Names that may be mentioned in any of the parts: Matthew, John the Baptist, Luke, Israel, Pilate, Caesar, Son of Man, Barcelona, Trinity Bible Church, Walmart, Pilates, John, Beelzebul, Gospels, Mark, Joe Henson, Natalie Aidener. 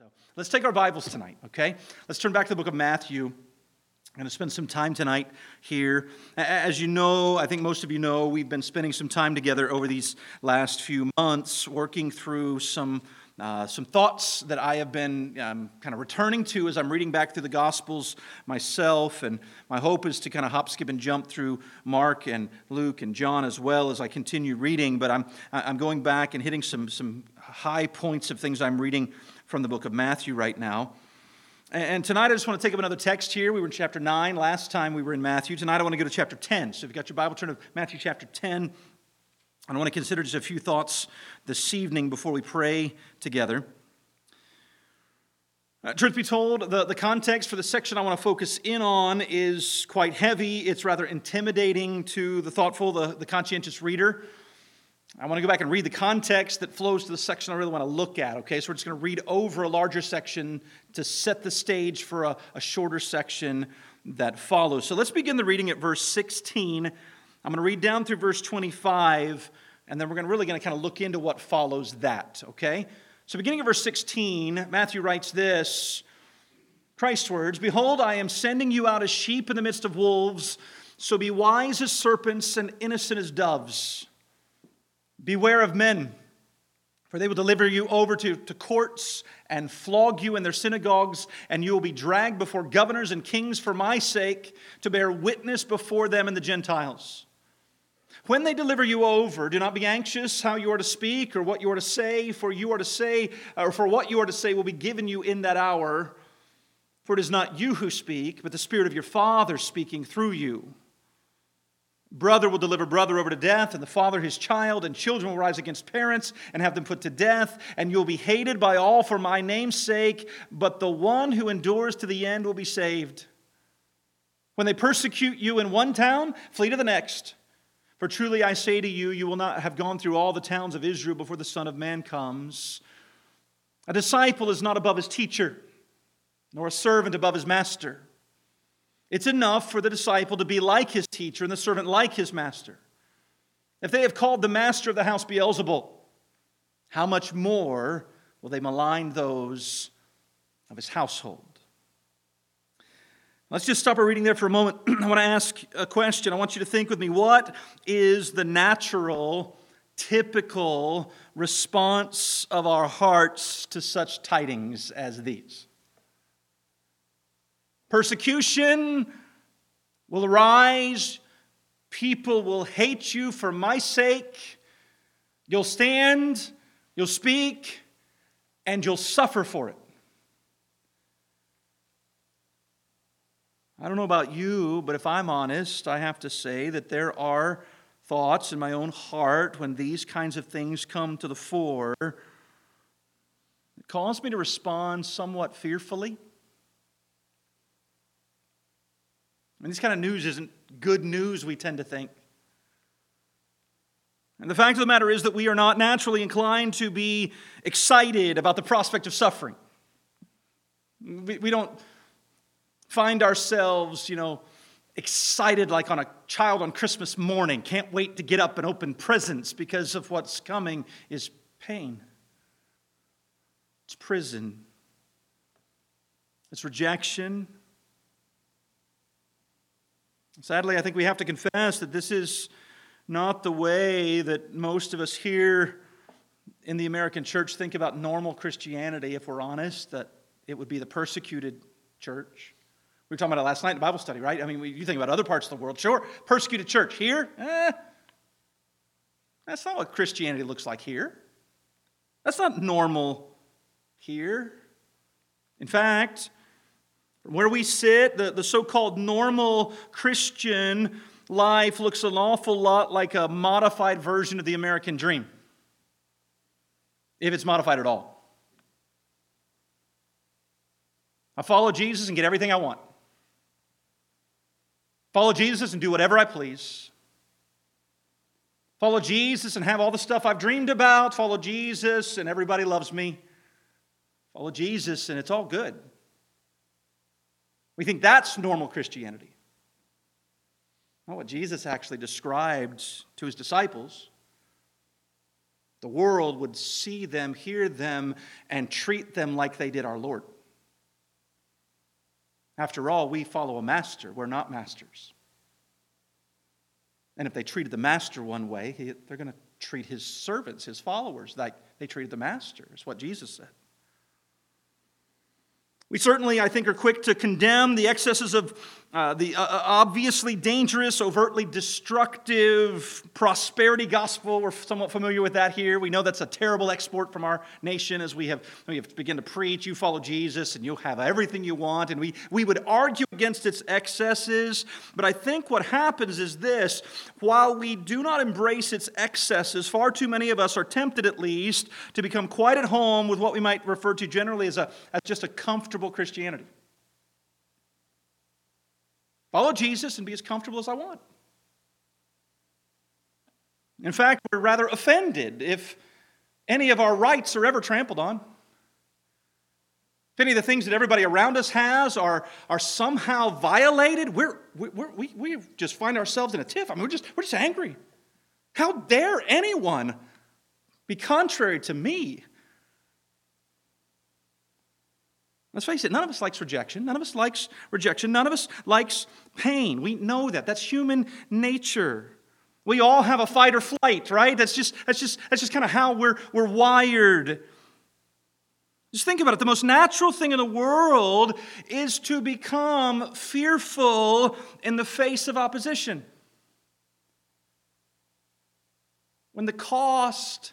So let's take our Bibles tonight, okay? Let's turn back to the book of Matthew. I'm going to spend some time tonight here. As you know, I think most of you know, we've been spending some time together over these last few months working through some thoughts that I have been kind of returning to as I'm reading back through the Gospels myself, and my hope is to kind of hop, skip, and jump through Mark and Luke and John as well as I continue reading, but I'm going back and hitting some high points of things I'm reading from the book of Matthew right now. And tonight I just want to take up another text here. We were in chapter 9 last time we were in Matthew. Tonight I want to go to chapter 10, so if you've got your Bible, turn to Matthew chapter 10. I want to consider just a few thoughts this evening before we pray together. Truth be told, the context for the section I want to focus in on is quite heavy. It's rather intimidating to the thoughtful, the conscientious reader. I want to go back and read the context that flows to the section I really want to look at, okay? So we're just going to read over a larger section to set the stage for a shorter section that follows. So let's begin the reading at verse 16. I'm going to read down through verse 25, and then we're really going to kind of look into what follows that, okay? So beginning of verse 16, Matthew writes this, Christ's words, "Behold, I am sending you out as sheep in the midst of wolves, so be wise as serpents and innocent as doves. Beware of men, for they will deliver you over to courts and flog you in their synagogues, and you will be dragged before governors and kings for my sake to bear witness before them and the Gentiles. When they deliver you over, do not be anxious how you are to speak or what you are to say, for what you are to say will be given you in that hour. For it is not you who speak, but the Spirit of your Father speaking through you. Brother will deliver brother over to death, and the father his child, and children will rise against parents and have them put to death, and you'll be hated by all for my name's sake, but the one who endures to the end will be saved. When they persecute you in one town, flee to the next. For truly I say to you, you will not have gone through all the towns of Israel before the Son of Man comes. A disciple is not above his teacher, nor a servant above his master. It's enough for the disciple to be like his teacher and the servant like his master. If they have called the master of the house Beelzebul, how much more will they malign those of his household?" Let's just stop our reading there for a moment. I want to ask a question. I want you to think with me. What is the natural, typical response of our hearts to such tidings as these? Persecution will arise. People will hate you for my sake. You'll stand, you'll speak, and you'll suffer for it. I don't know about you, but if I'm honest, I have to say that there are thoughts in my own heart when these kinds of things come to the fore. It calls me to respond somewhat fearfully. And this kind of news isn't good news, we tend to think. And the fact of the matter is that we are not naturally inclined to be excited about the prospect of suffering. We don't find ourselves, excited like on a child on Christmas morning. Can't wait to get up and open presents because of what's coming is pain. It's prison. It's rejection. Sadly, I think we have to confess that this is not the way that most of us here in the American church think about normal Christianity, if we're honest, that it would be the persecuted church. We were talking about it last night in Bible study, right? I mean, you think about other parts of the world, sure, persecuted church. Here, that's not what Christianity looks like here. That's not normal here. In fact, from where we sit, the so-called normal Christian life looks an awful lot like a modified version of the American dream, if it's modified at all. I follow Jesus and get everything I want. Follow Jesus and do whatever I please. Follow Jesus and have all the stuff I've dreamed about. Follow Jesus and everybody loves me. Follow Jesus and it's all good. We think that's normal Christianity. Not what Jesus actually described to his disciples. The world would see them, hear them, and treat them like they did our Lord. After all, we follow a master. We're not masters. And if they treated the master one way, they're going to treat his servants, his followers, like they treated the master. It's what Jesus said. We certainly, I think, are quick to condemn the excesses of the obviously dangerous, overtly destructive prosperity gospel. We're somewhat familiar with that here. We know that's a terrible export from our nation as we have begun to preach, you follow Jesus and you'll have everything you want. And we would argue against its excesses. But I think what happens is this. While we do not embrace its excesses, far too many of us are tempted at least to become quite at home with what we might refer to generally as just a comfortable Christianity. Follow Jesus and be as comfortable as I want. In fact, we're rather offended if any of our rights are ever trampled on. If any of the things that everybody around us has are somehow violated, we just find ourselves in a tiff. I mean, we're just angry. How dare anyone be contrary to me? Let's face it, none of us likes rejection. None of us likes rejection. None of us likes pain. We know that. That's human nature. We all have a fight or flight, right? That's just kind of how we're wired. Just think about it. The most natural thing in the world is to become fearful in the face of opposition. When the cost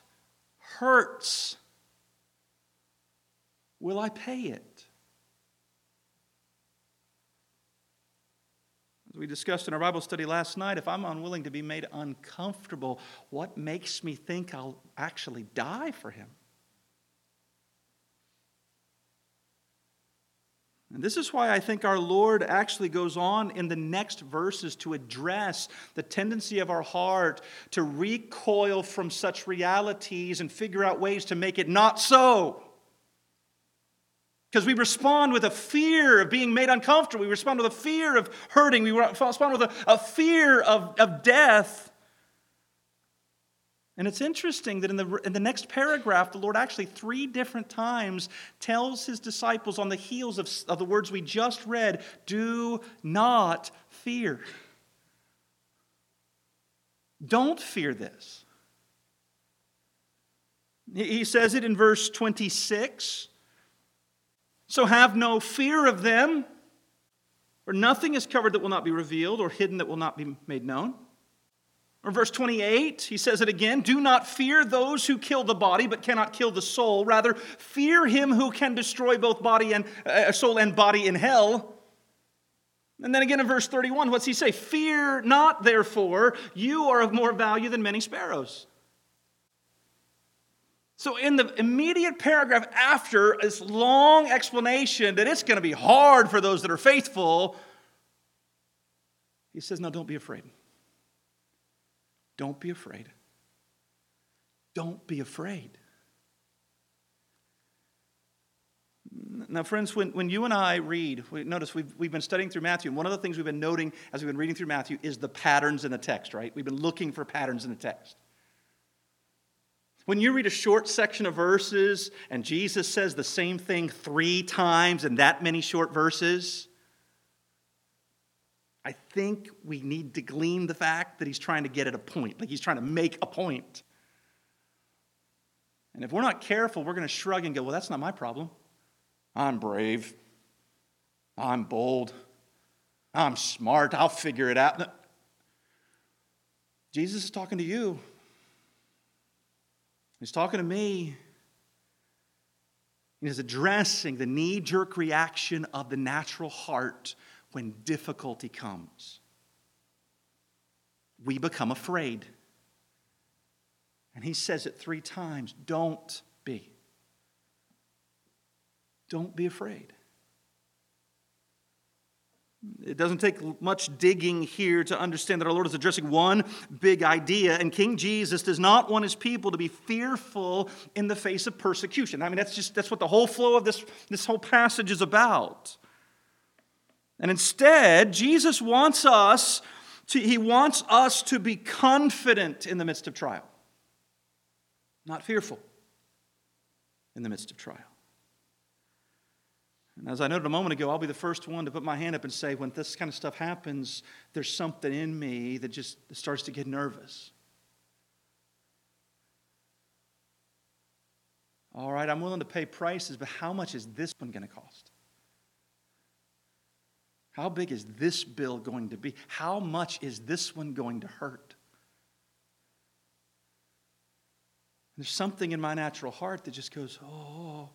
hurts, will I pay it? We discussed in our Bible study last night, if I'm unwilling to be made uncomfortable, what makes me think I'll actually die for him? And this is why I think our Lord actually goes on in the next verses to address the tendency of our heart to recoil from such realities and figure out ways to make it not so. Because we respond with a fear of being made uncomfortable. We respond with a fear of hurting. We respond with a fear of death. And it's interesting that in the next paragraph, the Lord actually 3 different times tells his disciples on the heels of the words we just read, do not fear. Don't fear this. He says it in verse 26. So have no fear of them, for nothing is covered that will not be revealed, or hidden that will not be made known. Or verse 28, he says it again, do not fear those who kill the body but cannot kill the soul. Rather, fear him who can destroy both body and soul and body in hell. And then again in verse 31, what's he say? Fear not, therefore, you are of more value than many sparrows. So in the immediate paragraph after this long explanation that it's going to be hard for those that are faithful, he says, no, don't be afraid. Don't be afraid. Don't be afraid. Now, friends, when you and I read, notice we've been studying through Matthew, and one of the things we've been noting as we've been reading through Matthew is the patterns in the text, right? We've been looking for patterns in the text. When you read a short section of verses and Jesus says the same thing 3 times in that many short verses, I think we need to glean the fact that he's trying to get at a point, like he's trying to make a point. And if we're not careful, we're going to shrug and go, well, that's not my problem. I'm brave. I'm bold. I'm smart. I'll figure it out. No. Jesus is talking to you. He's talking to me. He's addressing the knee-jerk reaction of the natural heart when difficulty comes. We become afraid. And he says it 3 times, don't be. Don't be afraid. It doesn't take much digging here to understand that our Lord is addressing one big idea, and King Jesus does not want his people to be fearful in the face of persecution. I mean, that's what the whole flow of this whole passage is about. And instead, Jesus wants us to be confident in the midst of trial. not fearful in the midst of trial. And as I noted a moment ago, I'll be the first one to put my hand up and say, when this kind of stuff happens, there's something in me that just starts to get nervous. All right, I'm willing to pay prices, but how much is this one going to cost? How big is this bill going to be? How much is this one going to hurt? There's something in my natural heart that just goes, oh,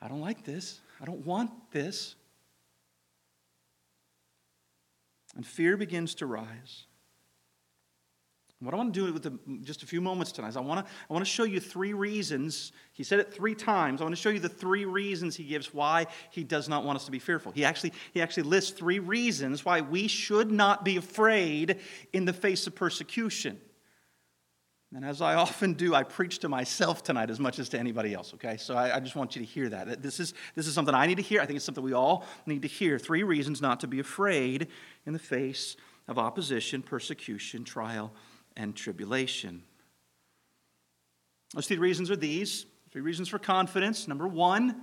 I don't like this. I don't want this. And fear begins to rise. What I want to do with just a few moments tonight is I want to show you three reasons. He said it three times. I want to show you the three reasons he gives why he does not want us to be fearful. He actually lists three reasons why we should not be afraid in the face of persecution. And as I often do, I preach to myself tonight as much as to anybody else, okay? So I just want you to hear that. This is something I need to hear. I think it's something we all need to hear. Three reasons not to be afraid in the face of opposition, persecution, trial, and tribulation. Those three reasons are these. Three reasons for confidence. Number one,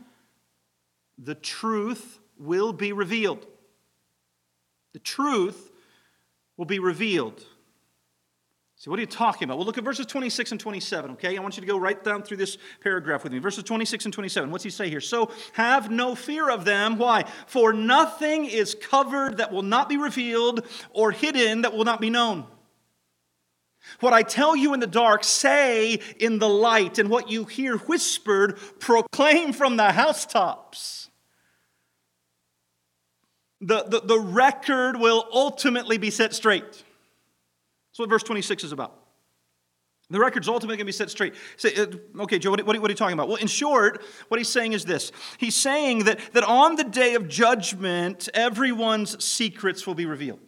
the truth will be revealed. The truth will be revealed. So what are you talking about? Well, look at verses 26 and 27, okay? I want you to go right down through this paragraph with me. Verses 26 and 27, what's he say here? So have no fear of them. Why? For nothing is covered that will not be revealed, or hidden that will not be known. What I tell you in the dark, say in the light, and what you hear whispered, proclaim from the housetops. The record will ultimately be set straight. That's what verse 26 is about. The record's ultimately going to be set straight. Say, okay, Joe, what are you talking about? Well, in short, what he's saying is this. He's saying that on the day of judgment, everyone's secrets will be revealed.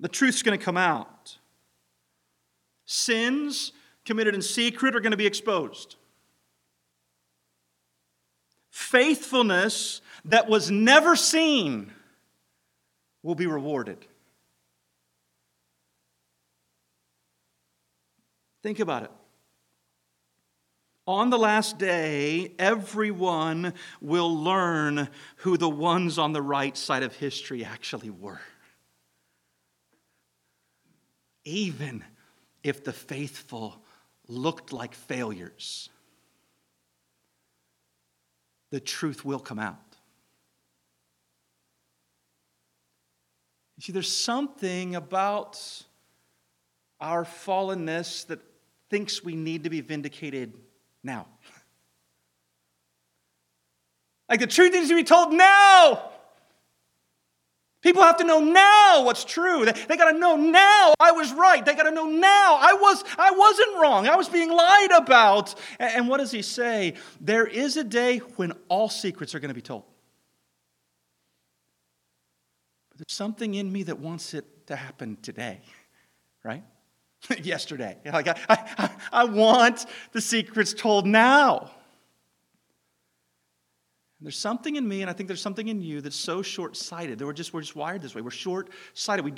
The truth's going to come out. Sins committed in secret are going to be exposed. Faithfulness that was never seen will be rewarded. Think about it. On the last day, everyone will learn who the ones on the right side of history actually were. Even if the faithful looked like failures, the truth will come out. You see, there's something about our fallenness that thinks we need to be vindicated now. Like the truth needs to be told now. People have to know now what's true. They got to know now I was right. They got to know now I wasn't wrong. I was being lied about. And what does he say? There is a day when all secrets are going to be told. But there's something in me that wants it to happen today, right? Yesterday. Like I want the secrets told now. And there's something in me, and I think there's something in you that's so short-sighted that we're just wired this way. We're short-sighted. We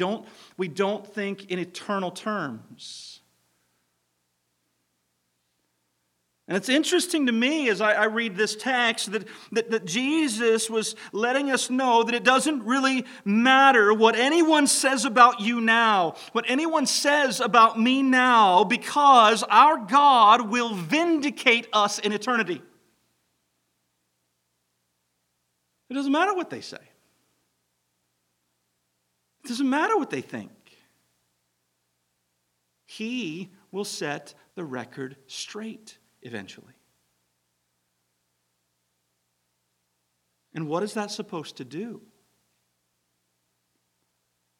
don't think in eternal terms. And it's interesting to me as I read this text that Jesus was letting us know that it doesn't really matter what anyone says about you now, what anyone says about me now, because our God will vindicate us in eternity. It doesn't matter what they say. It doesn't matter what they think. He will set the record straight eventually. And what is that supposed to do?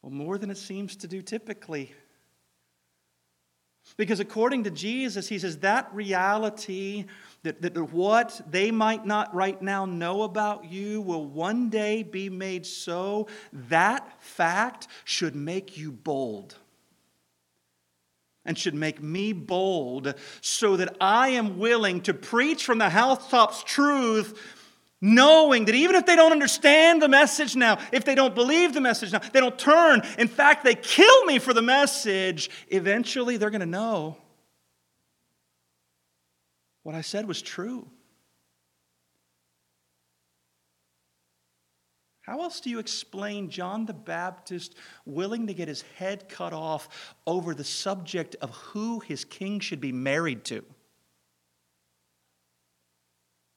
Well, more than it seems to do typically. Because according to Jesus, he says that reality, that what they might not right now know about you will one day be made so, that fact should make you bold. And should make me bold so that I am willing to preach from the housetops truth knowing that even if they don't understand the message now, if they don't believe the message now, they don't turn, in fact, they kill me for the message, eventually they're going to know what I said was true. How else do you explain John the Baptist willing to get his head cut off over the subject of who his king should be married to?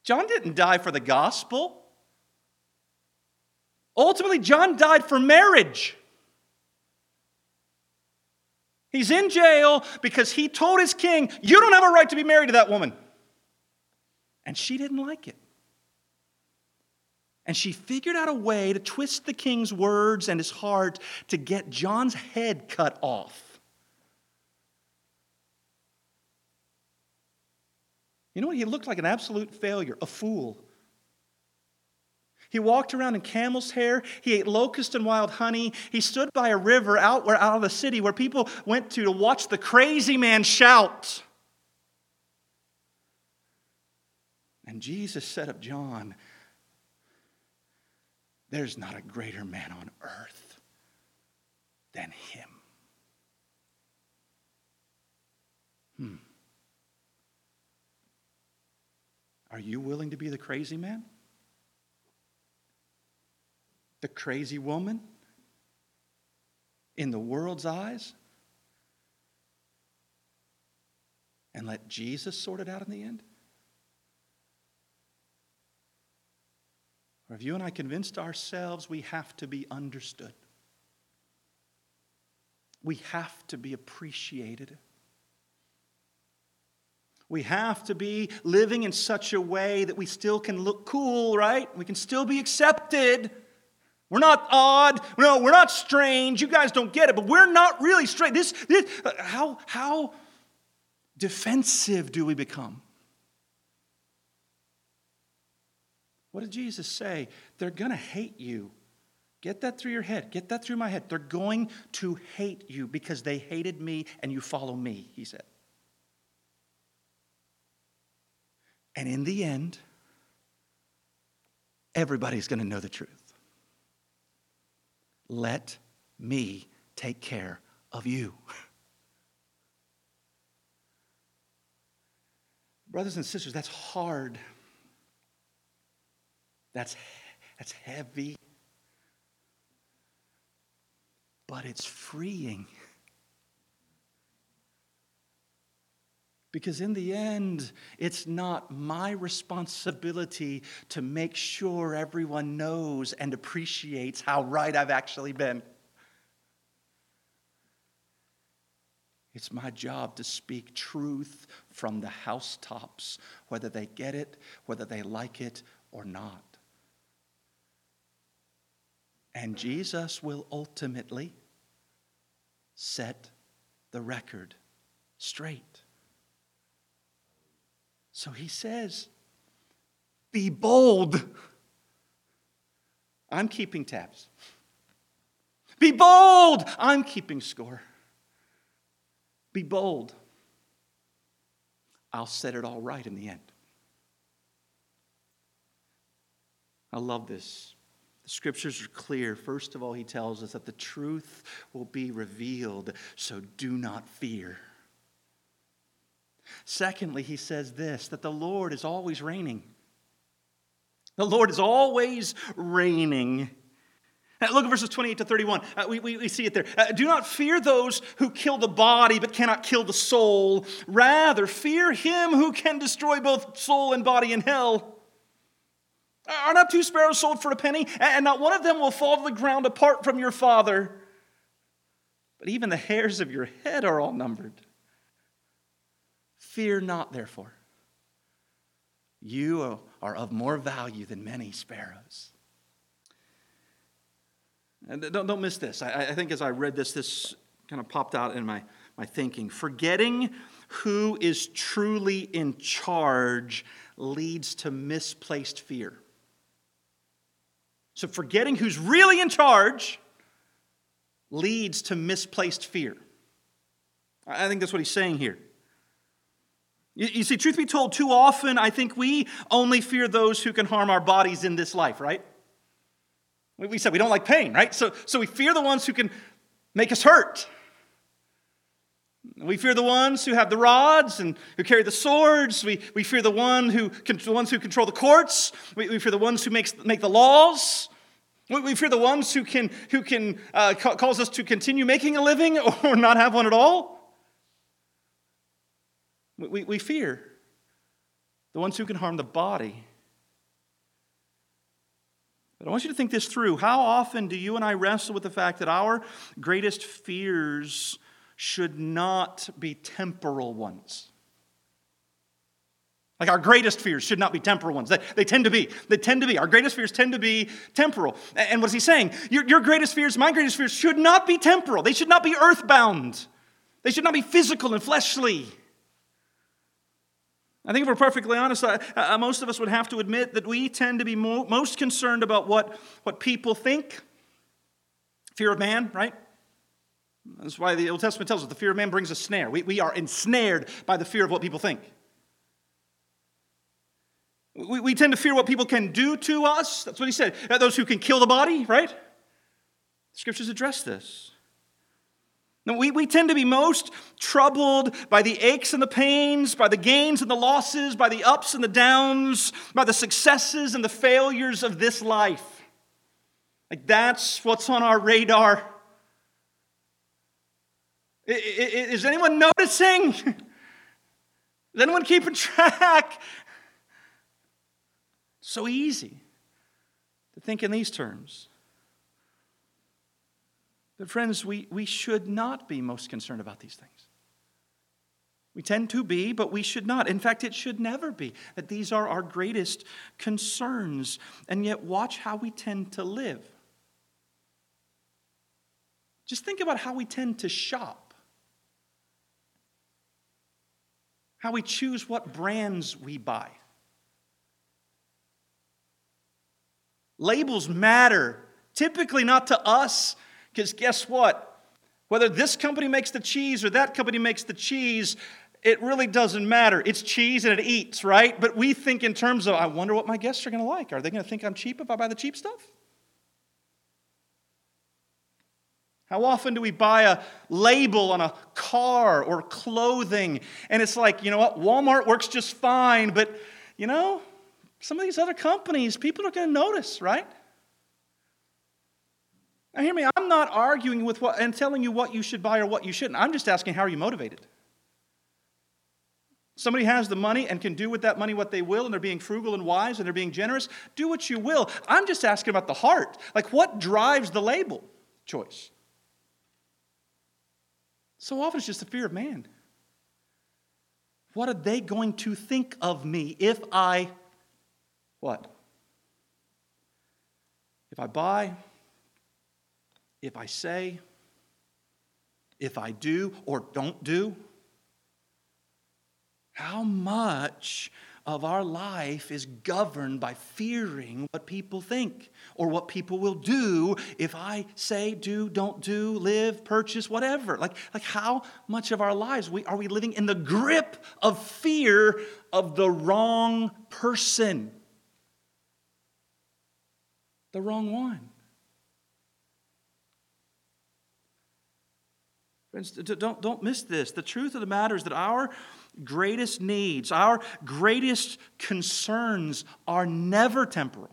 John didn't die for the gospel. Ultimately, John died for marriage. He's in jail because he told his king, you don't have a right to be married to that woman. And she didn't like it. And she figured out a way to twist the king's words and his heart to get John's head cut off. You know what? He looked like an absolute failure, a fool. He walked around in camel's hair. He ate locust and wild honey. He stood by a river out of the city where people went to watch the crazy man shout. And Jesus said of John, there's not a greater man on earth than him. Are you willing to be the crazy man? The crazy woman? In the world's eyes? And let Jesus sort it out in the end? Or have you and I convinced ourselves we have to be understood? We have to be appreciated. We have to be living in such a way that we still can look cool, right? We can still be accepted. We're not odd. No, we're not strange. You guys don't get it, but we're not really strange. How defensive do we become? What did Jesus say? They're going to hate you. Get that through your head. Get that through my head. They're going to hate you because they hated me and you follow me, he said. And in the end, everybody's going to know the truth. Let me take care of you. Brothers and sisters, that's hard. That's heavy. But it's freeing. Because in the end, it's not my responsibility to make sure everyone knows and appreciates how right I've actually been. It's my job to speak truth from the housetops, whether they get it, whether they like it or not. And Jesus will ultimately set the record straight. So he says, be bold. I'm keeping tabs. Be bold. I'm keeping score. Be bold. I'll set it all right in the end. I love this. The scriptures are clear. First of all, he tells us that the truth will be revealed, so do not fear. Secondly, he says this, that the Lord is always reigning. The Lord is always reigning. Look at verses 28 to 31. We see it there. Do not fear those who kill the body but cannot kill the soul. Rather, fear him who can destroy both soul and body in hell. Are not two sparrows sold for a penny? And not one of them will fall to the ground apart from your Father. But even the hairs of your head are all numbered. Fear not, therefore. You are of more value than many sparrows. And don't miss this. I think as I read this kind of popped out in my thinking. Forgetting who is truly in charge leads to misplaced fear. So forgetting who's really in charge leads to misplaced fear. I think that's what he's saying here. You see, truth be told, too often I think we only fear those who can harm our bodies in this life, right? We said we don't like pain, right? So we fear the ones who can make us hurt. We fear the ones who have the rods and who carry the swords. We fear the ones who control the courts. We fear the ones who make the laws. We fear the ones who can cause us to continue making a living or not have one at all. We fear the ones who can harm the body. But I want you to think this through. How often do you and I wrestle with the fact that our greatest fears should not be temporal ones? Like our greatest fears should not be temporal ones. They tend to be. Our greatest fears tend to be temporal. And what is he saying? Your greatest fears, my greatest fears should not be temporal. They should not be earthbound. They should not be physical and fleshly. I think if we're perfectly honest, most of us would have to admit that we tend to be most concerned about what people think. Fear of man, right? That's why the Old Testament tells us the fear of man brings a snare. We are ensnared by the fear of what people think. We tend to fear what people can do to us. That's what he said. Those who can kill the body, right? The Scriptures address this. Now, we tend to be most troubled by the aches and the pains, by the gains and the losses, by the ups and the downs, by the successes and the failures of this life. Like, that's what's on our radar. Is anyone noticing? Is anyone keeping track? So easy to think in these terms. But friends, we should not be most concerned about these things. We tend to be, but we should not. In fact, it should never be that these are our greatest concerns. And yet, watch how we tend to live. Just think about how we tend to shop. How we choose what brands we buy. Labels matter, typically not to us, because guess what? Whether this company makes the cheese or that company makes the cheese, it really doesn't matter. It's cheese and it eats, right? But we think in terms of, I wonder what my guests are going to like. Are they going to think I'm cheap if I buy the cheap stuff? How often do we buy a label on a car or clothing? And it's like, you know what? Walmart works just fine, but, you know, some of these other companies, people are going to notice, right? Now, hear me, I'm not arguing with what and telling you what you should buy or what you shouldn't. I'm just asking, how are you motivated? Somebody has the money and can do with that money what they will, and they're being frugal and wise, and they're being generous. Do what you will. I'm just asking about the heart. Like, what drives the label choice? So often it's just the fear of man. What are they going to think of me if I, what? If I buy, if I say, if I do or don't do? How much of our life is governed by fearing what people think or what people will do if I say, do, don't do, live, purchase, whatever? Like how much of our lives are we living in the grip of fear of the wrong person? The wrong one. Friends, don't miss this. The truth of the matter is that our greatest needs, our greatest concerns are never temporal.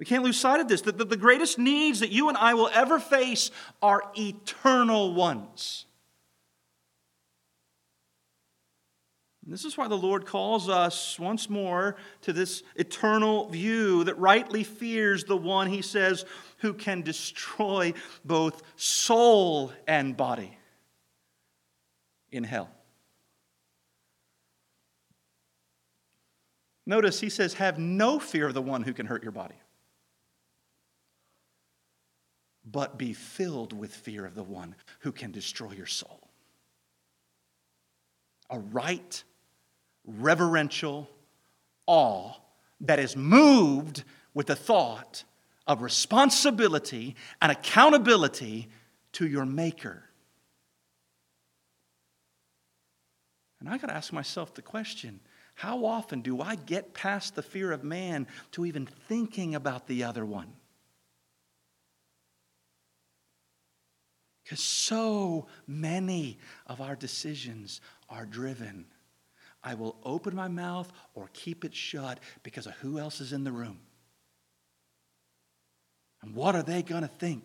We can't lose sight of this. The greatest needs that you and I will ever face are eternal ones. And this is why the Lord calls us once more to this eternal view that rightly fears the one, he says, who can destroy both soul and body in hell. Notice he says, have no fear of the one who can hurt your body, but be filled with fear of the one who can destroy your soul. A right, reverential awe that is moved with the thought of responsibility and accountability to your Maker. And I got to ask myself the question, how often do I get past the fear of man to even thinking about the other one? Because so many of our decisions are driven. I will open my mouth or keep it shut because of who else is in the room. And what are they going to think?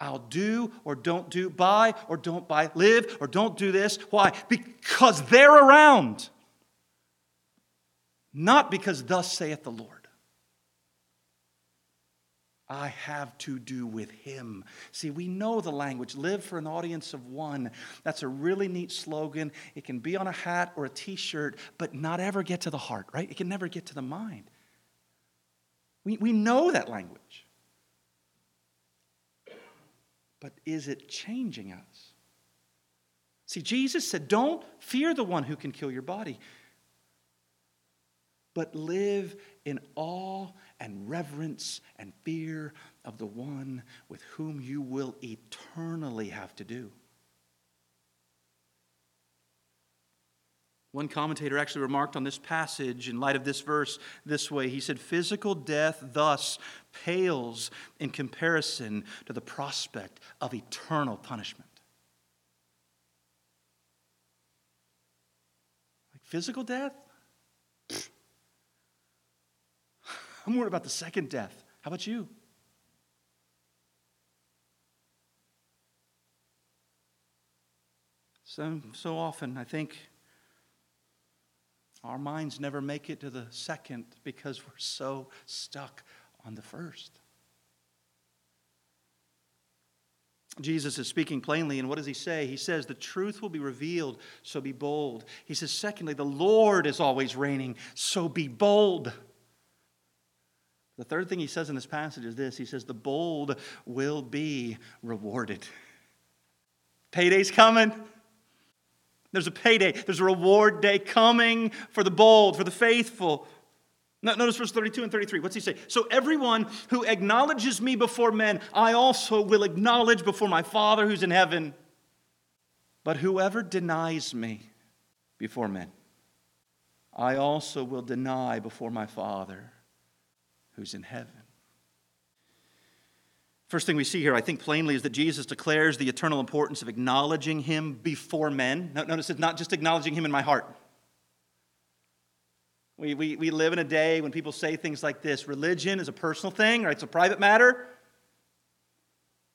I'll do or don't do, buy or don't buy, live or don't do this. Why? Because they're around. Not because thus saith the Lord. I have to do with him. See, we know the language. Live for an audience of one. That's a really neat slogan. It can be on a hat or a t-shirt, but not ever get to the heart, right? It can never get to the mind. We know that language. But is it changing us? See, Jesus said, don't fear the one who can kill your body, but live in awe and reverence and fear of the one with whom you will eternally have to do. One commentator actually remarked on this passage in light of this verse this way. He said, physical death thus pales in comparison to the prospect of eternal punishment. Like physical death? I'm worried about the second death. How about you? So often, I think our minds never make it to the second because we're so stuck on the first. Jesus is speaking plainly, and what does he say? He says, the truth will be revealed, so be bold. He says, secondly, the Lord is always reigning, so be bold. The third thing he says in this passage is this. He says, the bold will be rewarded. Payday's coming. There's a payday. There's a reward day coming for the bold, for the faithful. Notice verse 32 and 33. What's he say? So everyone who acknowledges me before men, I also will acknowledge before my Father who's in heaven. But whoever denies me before men, I also will deny before my Father who's in heaven. First thing we see here, I think plainly, is that Jesus declares the eternal importance of acknowledging him before men. Notice it's not just acknowledging him in my heart. We live in a day when people say things like this. Religion is a personal thing, right? It's a private matter.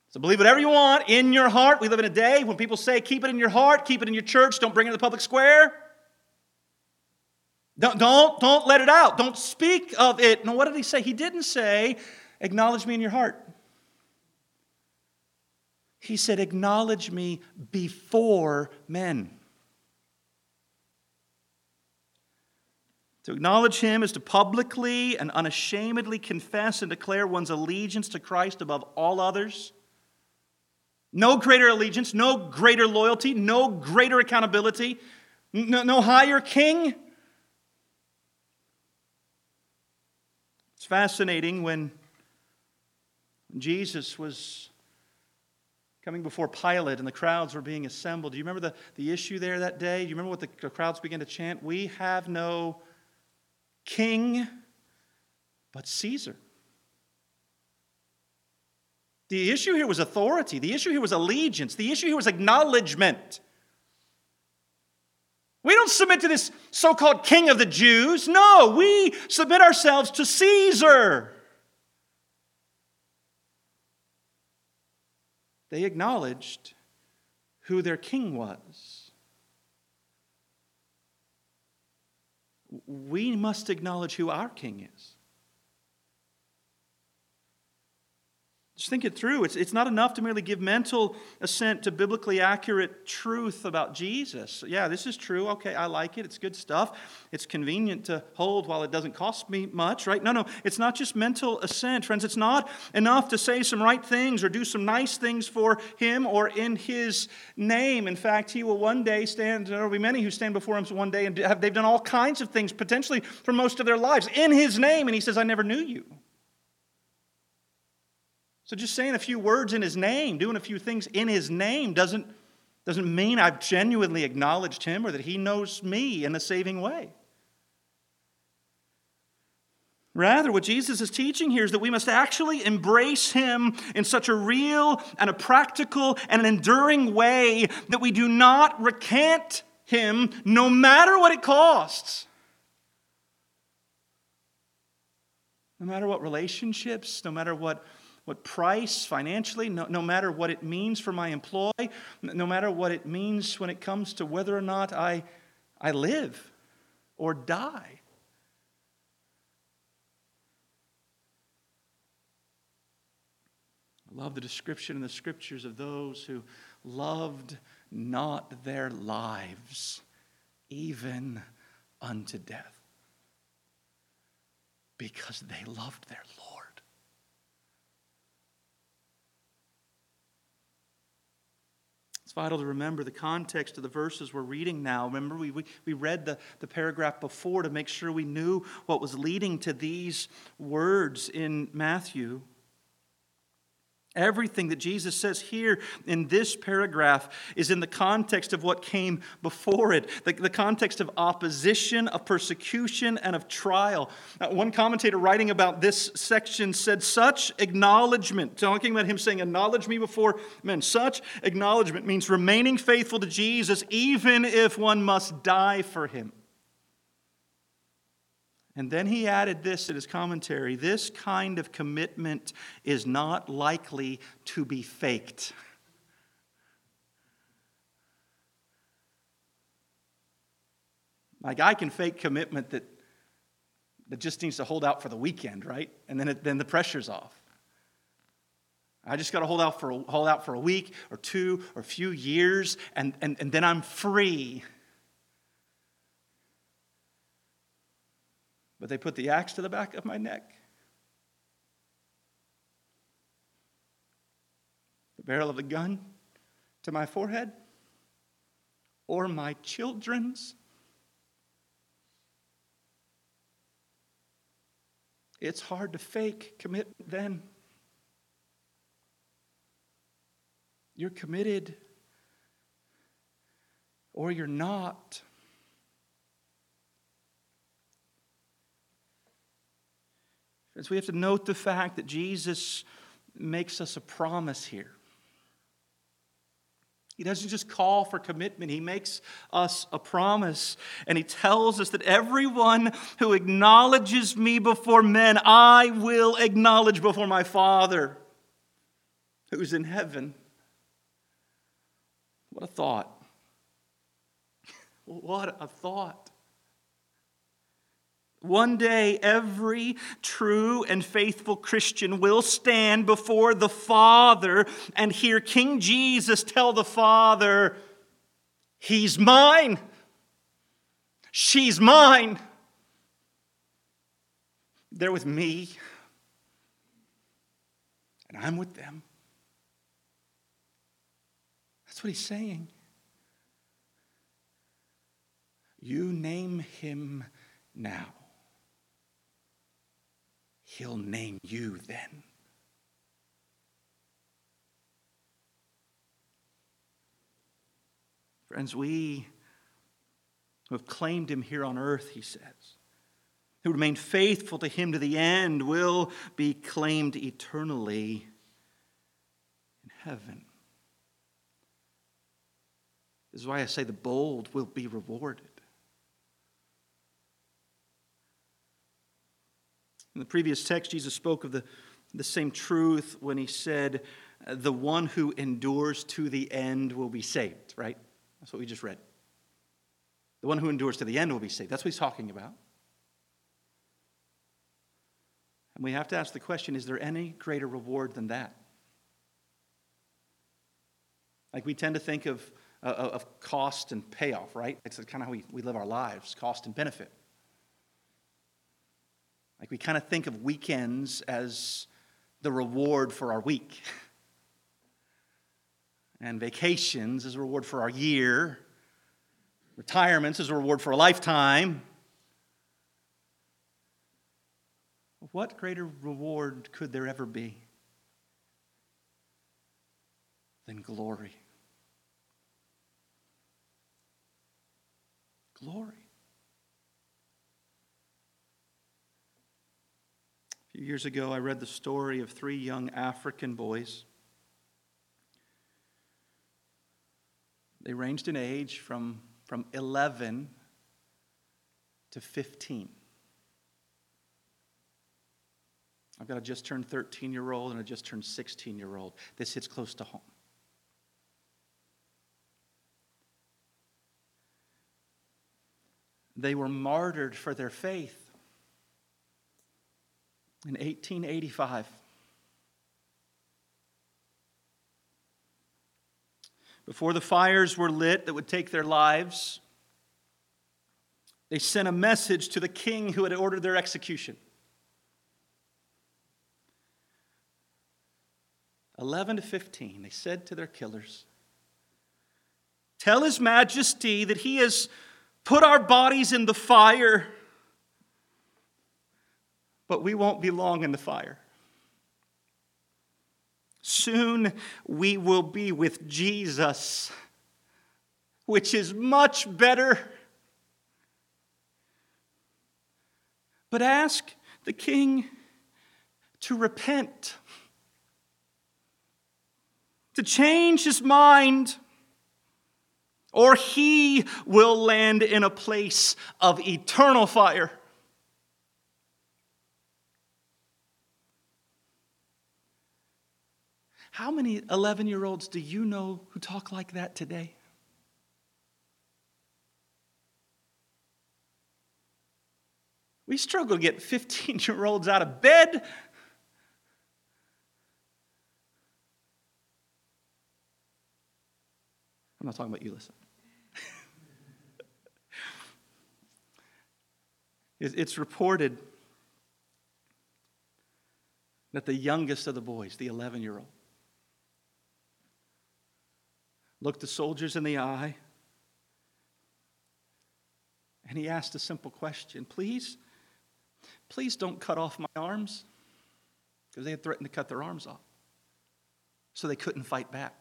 So believe whatever you want in your heart. We live in a day when people say, keep it in your heart, keep it in your church, don't bring it to the public square. Don't let it out. Don't speak of it. Now, what did he say? He didn't say, acknowledge me in your heart. He said, acknowledge me before men. To acknowledge him is to publicly and unashamedly confess and declare one's allegiance to Christ above all others. No greater allegiance, no greater loyalty, no greater accountability, no higher king. It's fascinating when Jesus was coming before Pilate and the crowds were being assembled. Do you remember the issue there that day? Do you remember what the crowds began to chant? We have no king but Caesar. The issue here was authority. The issue here was allegiance. The issue here was acknowledgement. We don't submit to this so-called king of the Jews. No, we submit ourselves to Caesar. They acknowledged who their king was. We must acknowledge who our king is. Just think it through. It's not enough to merely give mental assent to biblically accurate truth about Jesus. Yeah, this is true. Okay, I like it. It's good stuff. It's convenient to hold while it doesn't cost me much, right? No. It's not just mental assent, friends. It's not enough to say some right things or do some nice things for him or in his name. In fact, he will one day stand, there will be many who stand before him one day and they've done all kinds of things potentially for most of their lives in his name. And he says, I never knew you. So just saying a few words in his name, doing a few things in his name doesn't Doesn't mean I've genuinely acknowledged him or that he knows me in a saving way. Rather, what Jesus is teaching here is that we must actually embrace him in such a real and a practical and an enduring way that we do not recant him no matter what it costs. No matter what relationships, no matter what price financially, no matter what it means for my employ, no matter what it means when it comes to whether or not I live or die. I love the description in the scriptures of those who loved not their lives, even unto death, because they loved their Lord. It's vital to remember the context of the verses we're reading now. Remember, we read the paragraph before to make sure we knew what was leading to these words in Matthew. Everything that Jesus says here in this paragraph is in the context of what came before it, the context of opposition, of persecution, and of trial. One commentator writing about this section said, such acknowledgement, talking about him saying, acknowledge me before men, such acknowledgement means remaining faithful to Jesus even if one must die for him. And then he added this in his commentary, this kind of commitment is not likely to be faked. Like, I can fake commitment that just needs to hold out for the weekend, right? And then the pressure's off. I just got to hold out for a week or two or a few years, and then I'm free. But they put the axe to the back of my neck. The barrel of the gun to my forehead. Or my children's. It's hard to fake commitment then. You're committed or you're not. Friends, we have to note the fact that Jesus makes us a promise here. He doesn't just call for commitment. He makes us a promise. And he tells us that everyone who acknowledges me before men, I will acknowledge before my Father who's in heaven. What a thought. What a thought. One day, every true and faithful Christian will stand before the Father and hear King Jesus tell the Father, he's mine, she's mine. They're with me, and I'm with them. That's what he's saying. You name him now. He'll name you then. Friends, we who have claimed him here on earth, he says, who remain faithful to him to the end, will be claimed eternally in heaven. This is why I say the bold will be rewarded. In the previous text, Jesus spoke of the same truth when he said, the one who endures to the end will be saved, right? That's what we just read. The one who endures to the end will be saved. That's what he's talking about. And we have to ask the question, is there any greater reward than that? Like, we tend to think of cost and payoff, right? It's kind of how we live our lives, cost and benefit. Like, we kind of think of weekends as the reward for our week. And vacations as a reward for our year. Retirements as a reward for a lifetime. What greater reward could there ever be than glory? glory. A few years ago, I read the story of three young African boys. They ranged in age from 11 to 15. I've got a just turned 13-year-old and a just turned 16-year-old. This hits close to home. They were martyred for their faith in 1885. Before the fires were lit that would take their lives, they sent a message to the king who had ordered their execution. 11 to 15, they said to their killers, "Tell His Majesty that He has put our bodies in the fire, but we won't be long in the fire. Soon we will be with Jesus, which is much better. But ask the king to repent, to change his mind, or he will land in a place of eternal fire." How many 11-year-olds do you know who talk like that today? We struggle to get 15-year-olds out of bed. I'm not talking about you, listen. It's reported that the youngest of the boys, the 11-year-old, looked the soldiers in the eye, and he asked a simple question: please don't cut off my arms, because they had threatened to cut their arms off, so they couldn't fight back.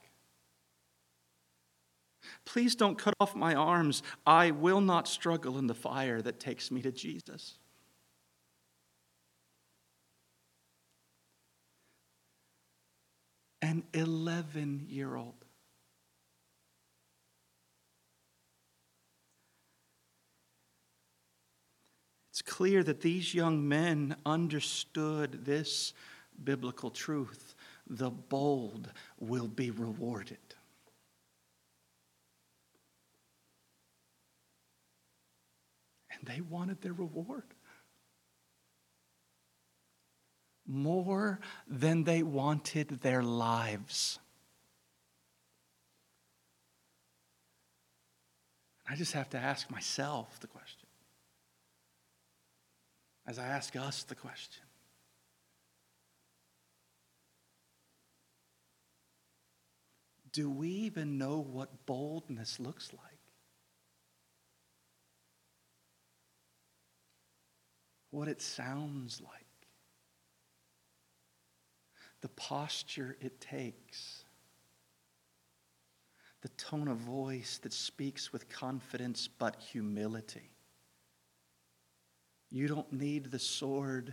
Please don't cut off my arms. I will not struggle in the fire that takes me to Jesus. An 11-year-old. It's clear that these young men understood this biblical truth: the bold will be rewarded. They wanted their reward more than they wanted their lives. And I just have to ask myself the question, as I ask us the question: do we even know what boldness looks like? What it sounds like, the posture it takes, the tone of voice that speaks with confidence but humility. You don't need the sword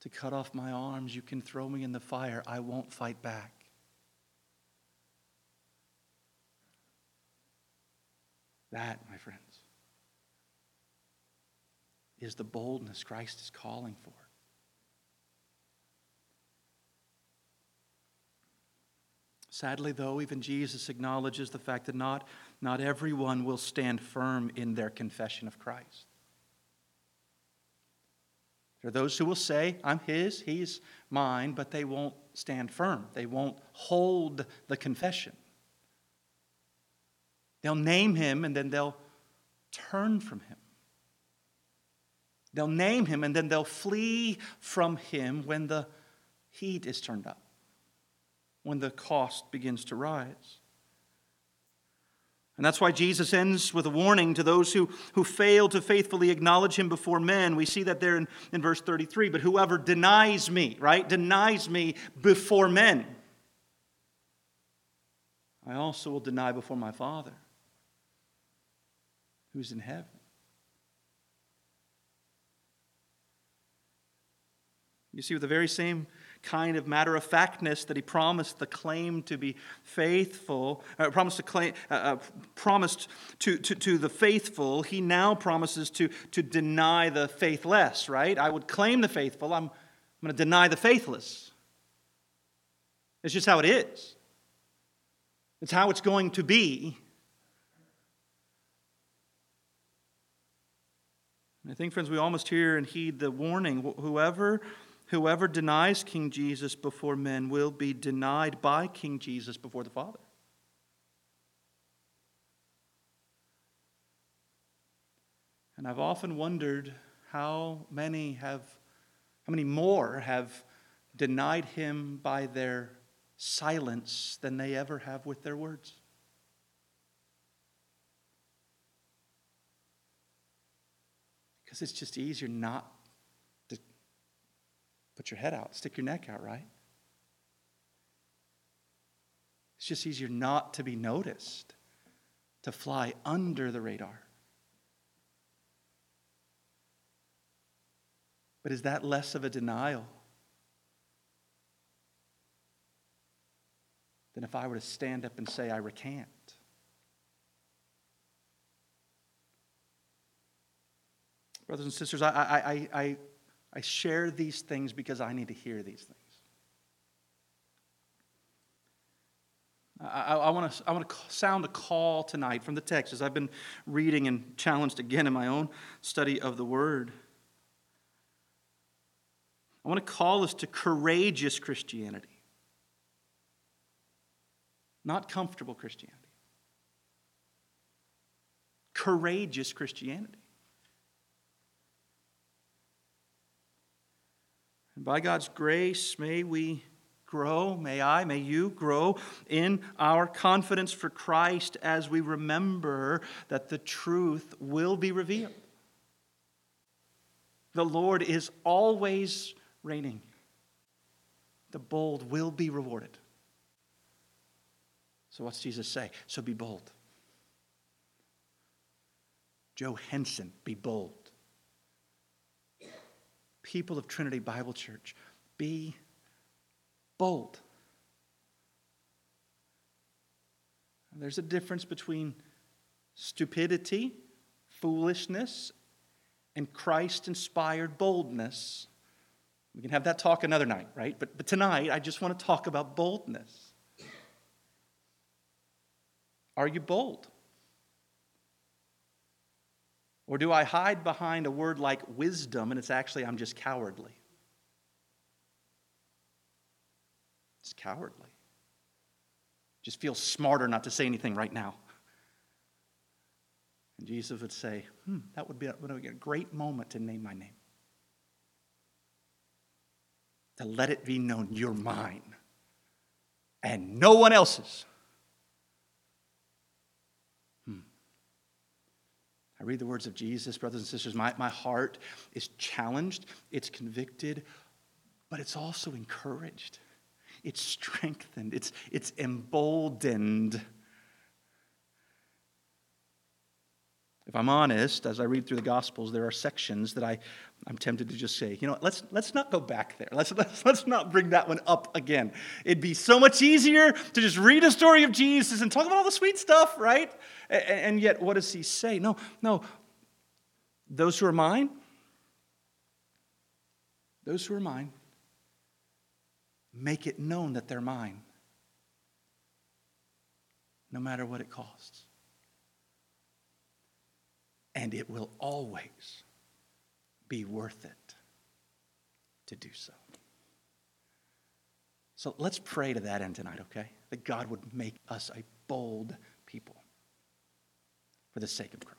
to cut off my arms. You can throw me in the fire. I won't fight back. That, my friends, is the boldness Christ is calling for. Sadly, though, even Jesus acknowledges the fact that not everyone will stand firm in their confession of Christ. There are those who will say, "I'm His, He's mine," but they won't stand firm. They won't hold the confession. They'll name Him and then they'll turn from Him. They'll name Him and then they'll flee from Him when the heat is turned up, when the cost begins to rise. And that's why Jesus ends with a warning to those who fail to faithfully acknowledge Him before men. We see that there in verse 33. But whoever denies me, right? Denies me before men, I also will deny before my Father who's in heaven. You see, with the very same kind of matter-of-factness that he promised the claim to be faithful, promised to the faithful, he now promises to deny the faithless, right? I would claim the faithful, I'm going to deny the faithless. It's just how it is. It's how it's going to be. And I think, friends, we almost hear and heed the warning. Whoever denies King Jesus before men will be denied by King Jesus before the Father. And I've often wondered how many more have denied him by their silence than they ever have with their words. Because it's just easier not to put your head out, stick your neck out, right? It's just easier not to be noticed, to fly under the radar. But is that less of a denial than if I were to stand up and say, I recant? Brothers and sisters, I share these things because I need to hear these things. I want to sound a call tonight from the text as I've been reading and challenged again in my own study of the Word. I want to call us to courageous Christianity, not comfortable Christianity. Courageous Christianity. And by God's grace, may we grow, may you grow in our confidence for Christ as we remember that the truth will be revealed. The Lord is always reigning. The bold will be rewarded. So what's Jesus say? So be bold. Joe Henson, be bold. People of Trinity Bible Church, be bold. There's a difference between stupidity, foolishness, and Christ-inspired boldness. We can have that talk another night, right? But tonight, I just want to talk about boldness. Are you bold? Or do I hide behind a word like wisdom and it's actually, I'm just cowardly? It's cowardly. Just feel smarter not to say anything right now. And Jesus would say, that would be a great moment to name my name. To let it be known you're mine and no one else's. I read the words of Jesus, brothers and sisters, my heart is challenged, it's convicted, but it's also encouraged. It's strengthened, it's emboldened. If I'm honest, as I read through the Gospels, there are sections that I'm tempted to just say, let's not go back there. Let's not bring that one up again. It'd be so much easier to just read the story of Jesus and talk about all the sweet stuff, right? And yet, what does he say? No. Those who are mine, make it known that they're mine, no matter what it costs. And it will always be worth it to do so. So let's pray to that end tonight, okay? That God would make us a bold people for the sake of Christ.